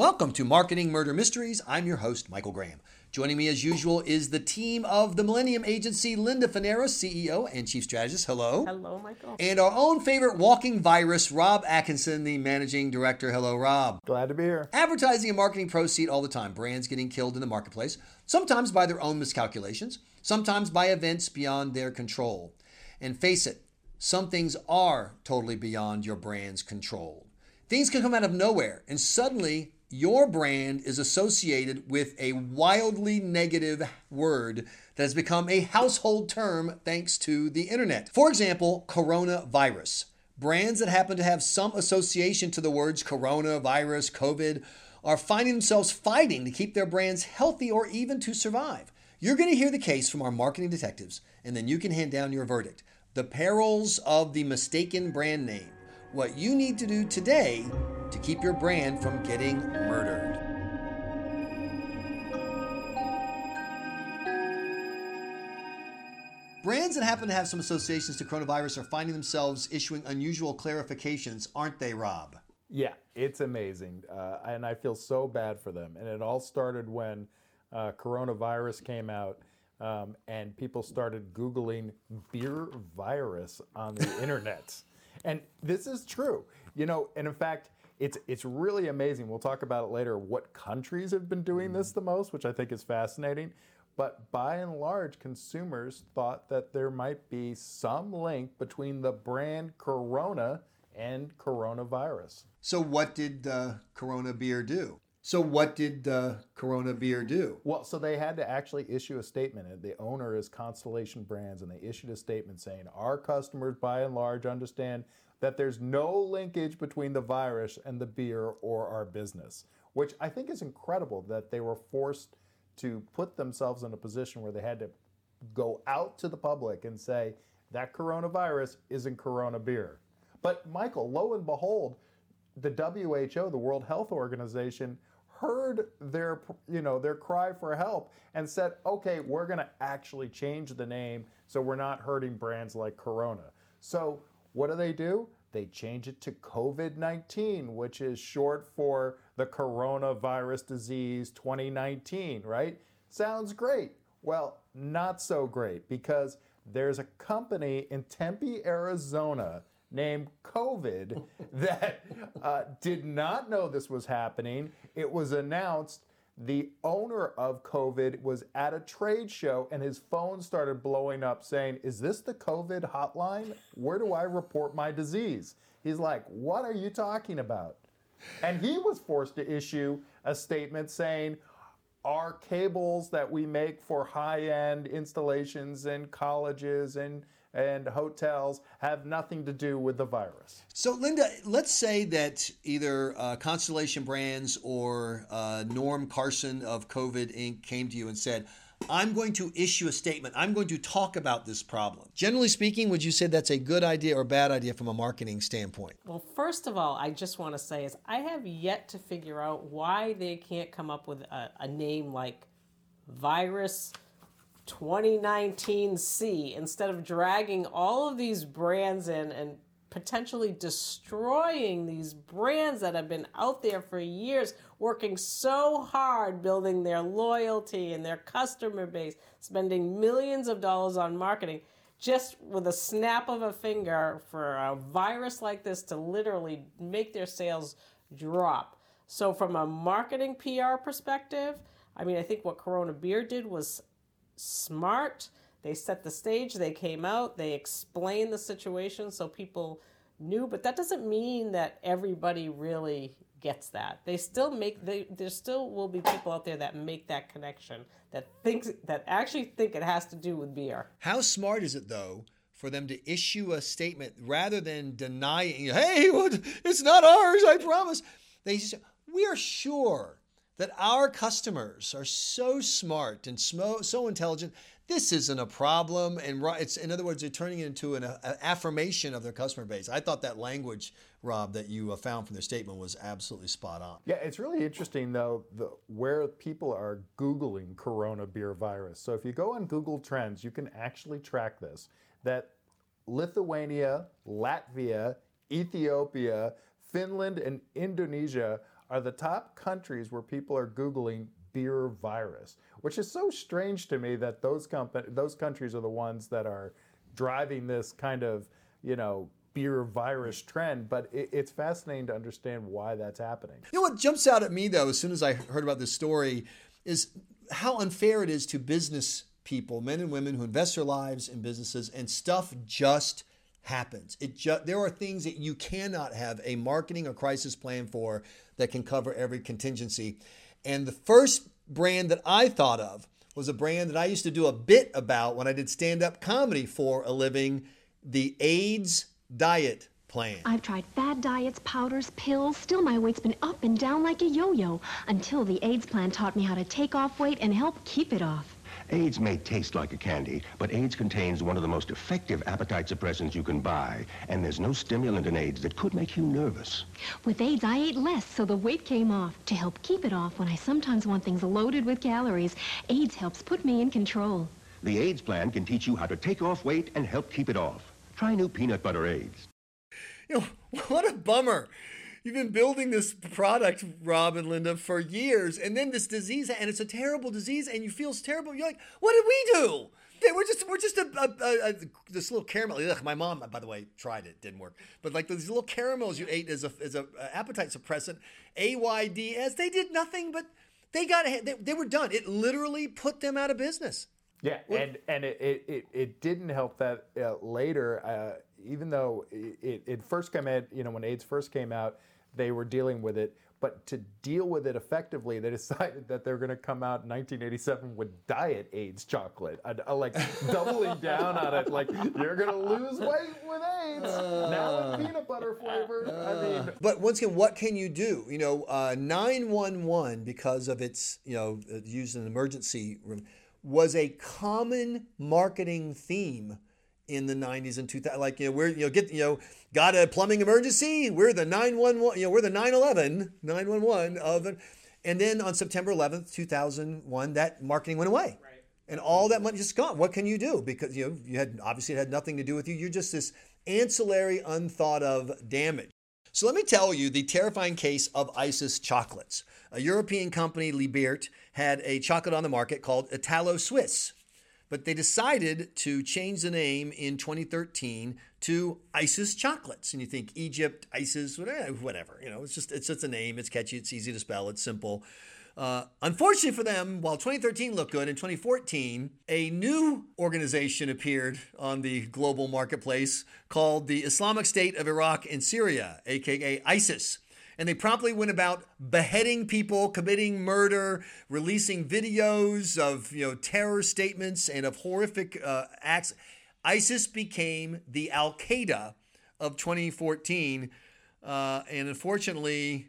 Welcome to Marketing Murder Mysteries. I'm your host, Michael Graham. Joining me as usual is the team of the Millennium Agency, Linda Fanaro, CEO and Chief Strategist. Hello. Hello, Michael. And our own favorite walking virus, Rob Atkinson, the Managing Director. Hello, Rob. Glad to be here. Advertising and marketing pros see it all the time. Brands getting killed in the marketplace, sometimes by their own miscalculations, sometimes by events beyond their control. And face it, some things are totally beyond your brand's control. Things can come out of nowhere and suddenly your brand is associated with a wildly negative word that has become a household term thanks to the internet. For example, coronavirus. Brands that happen to have some association to the words coronavirus, COVID, are finding themselves fighting to keep their brands healthy or even to survive. You're going to hear the case from our marketing detectives, and then you can hand down your verdict. The perils of the mistaken brand name. What you need to do today to keep your brand from getting murdered. Brands that happen to have some associations to coronavirus are finding themselves issuing unusual clarifications, aren't they, Rob? Yeah, it's amazing. And I feel so bad for them. And it all started when coronavirus came out and people started Googling beer virus on the internet. And this is true, you know, and in fact, it's really amazing. We'll talk about it later, what countries have been doing this the most, which I think is fascinating. But by and large, consumers thought that there might be some link between the brand Corona and coronavirus. So what did Corona Beer do? Well, so they had to actually issue a statement. The owner is Constellation Brands, and they issued a statement saying, our customers, by and large, understand that there's no linkage between the virus and the beer or our business, which I think is incredible that they were forced to put themselves in a position where they had to go out to the public and say, that coronavirus isn't Corona Beer. But, Michael, lo and behold, the WHO, the World Health Organization, heard their cry for help and said, okay, we're going to actually change the name so we're not hurting brands like Corona. So what do? They change it to COVID-19, which is short for the coronavirus disease 2019, right? Sounds great. Well, not so great, because there's a company in Tempe, Arizona named COVID that did not know this was happening. It was announced. The owner of COVID was at a trade show and his phone started blowing up saying, is this the COVID hotline? Where do I report my disease? He's like, what are you talking about? And he was forced to issue a statement saying, our cables that we make for high-end installations and colleges and hotels have nothing to do with the virus. So, Linda, let's say that either Constellation Brands or Norm Carson of COVID Inc. came to you and said, I'm going to issue a statement. I'm going to talk about this problem. Generally speaking, would you say that's a good idea or bad idea from a marketing standpoint? Well, first of all, I just want to say is I have yet to figure out why they can't come up with a name like virus 2019C instead of dragging all of these brands in and potentially destroying these brands that have been out there for years, working so hard, building their loyalty and their customer base, spending millions of dollars on marketing, just with a snap of a finger for a virus like this to literally make their sales drop. So from a marketing PR perspective, I mean, I think what Corona Beer did was smart. They set the stage, they came out, they explained the situation so people knew, but that doesn't mean that everybody really gets that. There still will be people out there that make that connection, that actually think it has to do with beer. How smart is it though for them to issue a statement rather than denying, hey, it's not ours, I promise. They just, we are sure that our customers are so smart and so intelligent, this isn't a problem. And it's, in other words, they're turning it into an affirmation of their customer base. I thought that language, Rob, that you found from their statement was absolutely spot on. Yeah, it's really interesting, though, where people are Googling Corona Beer virus. So if you go on Google Trends, you can actually track this, that Lithuania, Latvia, Ethiopia, Finland, and Indonesia are the top countries where people are Googling beer virus, which is so strange to me that those countries are the ones that are driving this kind of, you know, beer virus trend, but it's fascinating to understand why that's happening. You know what jumps out at me, though, as soon as I heard about this story, is how unfair it is to business people, men and women who invest their lives in businesses, and stuff just happens. There are things that you cannot have a marketing or crisis plan for that can cover every contingency. And the first brand that I thought of was a brand that I used to do a bit about when I did stand-up comedy for a living, the Ayds Diet Plan. I've tried fad diets, powders, pills. Still, my weight's been up and down like a yo-yo until the Ayds Plan taught me how to take off weight and help keep it off. Ayds may taste like a candy, but Ayds contains one of the most effective appetite suppressants you can buy, and there's no stimulant in Ayds that could make you nervous. With Ayds, I ate less, so the weight came off. To help keep it off when I sometimes want things loaded with calories, Ayds helps put me in control. The Ayds Plan can teach you how to take off weight and help keep it off. Try new peanut butter Ayds. You know, what a bummer. You've been building this product, Rob and Linda, for years. And then this disease, and it's a terrible disease, and you feel terrible. You're like, what did we do? This little caramel. Ugh, my mom, by the way, tried it. Didn't work. But like these little caramels you ate as a appetite suppressant, AYDS, they did nothing, but they were done. It literally put them out of business. Yeah, and it didn't help that later, even though it first came out, you know, when AIDS first came out, they were dealing with it. But to deal with it effectively, they decided that they're going to come out in 1987 with Diet AIDS chocolate, like doubling down on it. Like, you're going to lose weight with AIDS, now with peanut butter flavor. I mean, but once again, what can you do? You know, 911, because of its, you know, used in an emergency room, was a common marketing theme in the 90s and 2000s. Like, you know, got a plumbing emergency. We're the 911. You know, we're the 911 of it. And then on September 11th, 2001, that marketing went away, right? And all that money just gone. What can you do? Because you know, you had obviously it had nothing to do with you. You're just this ancillary, unthought of damage. So let me tell you the terrifying case of Isis Chocolates. A European company, Liebert, had a chocolate on the market called Italo Swiss, but they decided to change the name in 2013 to Isis Chocolates. And you think Egypt, Isis, whatever. You know, it's just a name. It's catchy. It's easy to spell. It's simple. Unfortunately for them, while 2013 looked good, in 2014, a new organization appeared on the global marketplace called the Islamic State of Iraq and Syria, aka ISIS. And they promptly went about beheading people, committing murder, releasing videos of, you know, terror statements and of horrific acts. ISIS became the Al-Qaeda of 2014, and unfortunately,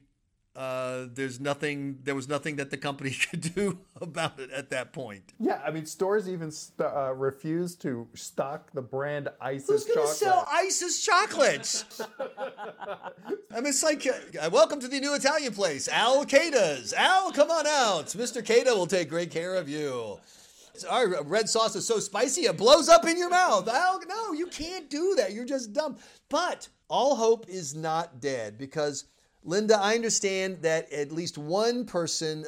there was nothing that the company could do about it at that point. Yeah, I mean, stores even refused to stock the brand Isis Chocolates. Who's going to sell Isis Chocolates? I mean, it's like, welcome to the new Italian place, Al Qaeda's. Al, come on out. Mr. Qaeda will take great care of you. Our red sauce is so spicy it blows up in your mouth. Al, no, you can't do that. You're just dumb. But all hope is not dead, because Linda, I understand that at least one person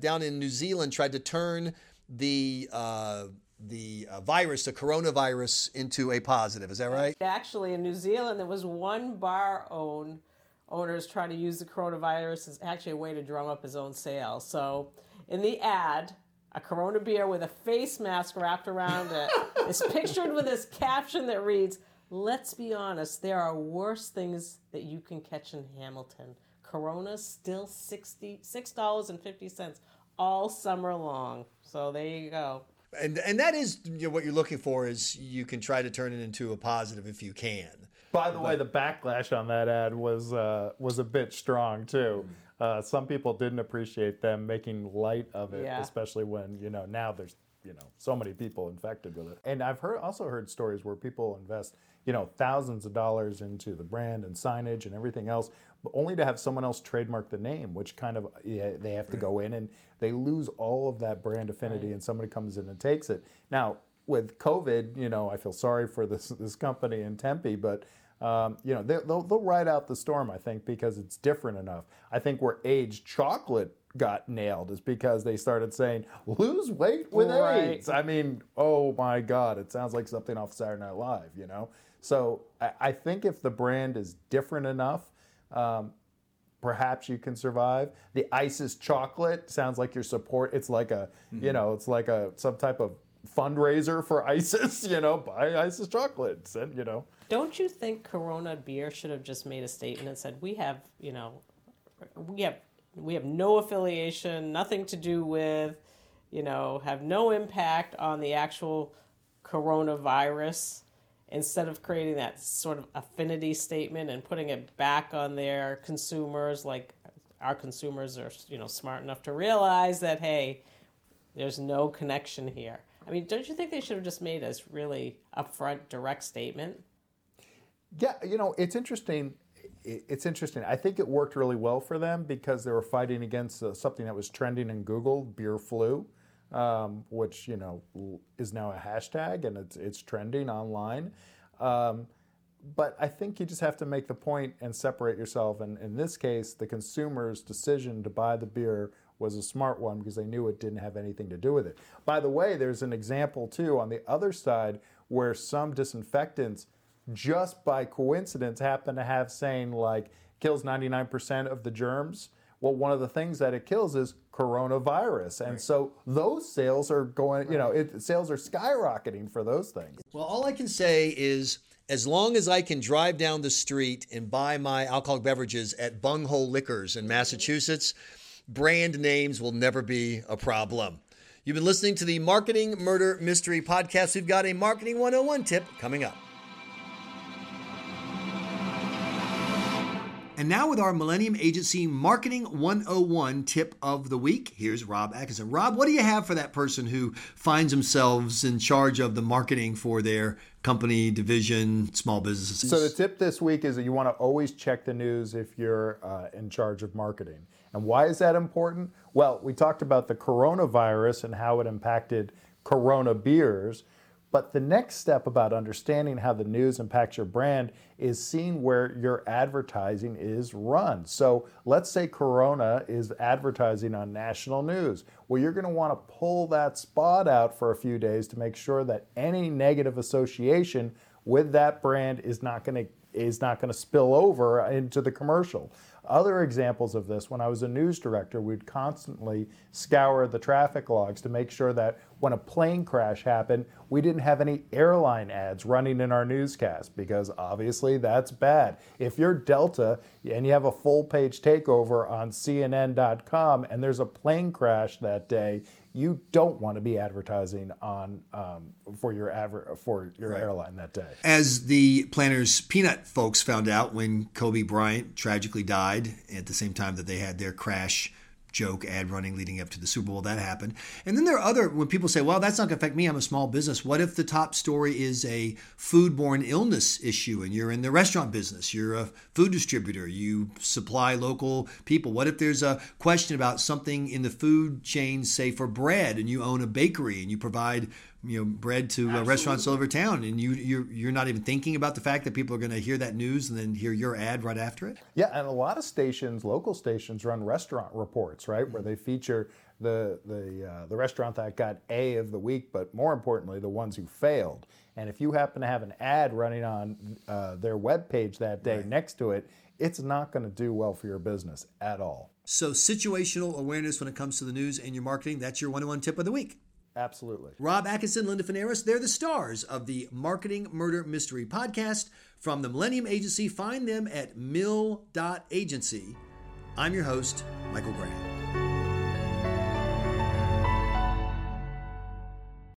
down in New Zealand tried to turn the virus, the coronavirus, into a positive. Is that right? Actually, in New Zealand, there was one bar owners trying to use the coronavirus as actually a way to drum up his own sales. So in the ad, a Corona beer with a face mask wrapped around it is pictured with this caption that reads, "Let's be honest, there are worse things that you can catch in Hamilton. Corona still $6.50 all summer long." So there you go. And that is, you know, what you're looking for, is you can try to turn it into a positive if you can. By the way, the backlash on that ad was a bit strong too. Some people didn't appreciate them making light of it, especially when, you know, now there's, you know, so many people infected with it. And I've also heard stories where people invest, you know, thousands of dollars into the brand and signage and everything else, but only to have someone else trademark the name, which kind of, they have to go in and they lose all of that brand affinity, and somebody comes in and takes it. Now, with COVID, you know, I feel sorry for this company in Tempe, but They'll ride out the storm, I think, because it's different enough. I think where Ayds Chocolate got nailed is because they started saying, lose weight with AIDS. I mean, oh my God, it sounds like something off Saturday Night Live, you know? So I think if the brand is different enough, perhaps you can survive. The Isis Chocolate sounds like your support. It's like a, it's like a some type of fundraiser for ISIS. Buy Isis chocolates, and Don't you think Corona Beer should have just made a statement and said, we have no affiliation, nothing to do with, have no impact on the actual coronavirus. Instead of creating that sort of affinity statement and putting it back on their consumers, like our consumers are, smart enough to realize that, hey, there's no connection here. I mean, don't you think they should have just made a really upfront, direct statement? Yeah, it's interesting. I think it worked really well for them because they were fighting against something that was trending in Google, beer flu. Which is now a hashtag and it's trending online, but I think you just have to make the point and separate yourself. And in this case, the consumer's decision to buy the beer was a smart one because they knew it didn't have anything to do with it. By the way, there's an example too on the other side where some disinfectants just by coincidence happen to have saying like kills 99% of the germs. Well, one of the things that it kills is coronavirus. And so those sales are going, sales are skyrocketing for those things. Well, all I can say is as long as I can drive down the street and buy my alcoholic beverages at Bunghole Liquors in Massachusetts, brand names will never be a problem. You've been listening to the Marketing Murder Mystery Podcast. We've got a Marketing 101 tip coming up. And now with our Millennium Agency Marketing 101 tip of the week, here's Rob Atkinson. Rob, what do you have for that person who finds themselves in charge of the marketing for their company, division, small businesses? So the tip this week is that you want to always check the news if you're in charge of marketing. And why is that important? Well, we talked about the coronavirus and how it impacted Corona beers. But the next step about understanding how the news impacts your brand is seeing where your advertising is run. So let's say Corona is advertising on national news. Well, you're going to want to pull that spot out for a few days to make sure that any negative association with that brand is not going to spill over into the commercial. Other examples of this, when I was a news director, we'd constantly scour the traffic logs to make sure that when a plane crash happened, we didn't have any airline ads running in our newscast, because obviously that's bad. If you're Delta and you have a full-page takeover on CNN.com and there's a plane crash that day, you don't want to be advertising on for your airline that day. As the Planners Peanut folks found out when Kobe Bryant tragically died at the same time that they had their crash joke ad running leading up to the Super Bowl, that happened. And then there are other, when people say, well, that's not going to affect me, I'm a small business. What if the top story is a foodborne illness issue and you're in the restaurant business, you're a food distributor, you supply local people? What if there's a question about something in the food chain, say for bread, and you own a bakery and you provide bread to restaurants all over town, and you're not even thinking about the fact that people are going to hear that news and then hear your ad right after it? Yeah, and a lot of stations, local stations, run restaurant reports, right, where they feature the restaurant that got A of the week, but more importantly, the ones who failed. And if you happen to have an ad running on their webpage that day next to it, it's not going to do well for your business at all. So situational awareness when it comes to the news and your marketing, that's your 101 tip of the week. Absolutely. Rob Atkinson, Linda Fanaro, they're the stars of the Marketing Murder Mystery Podcast from the Millennium Agency. Find them at mill.agency. I'm your host, Michael Graham.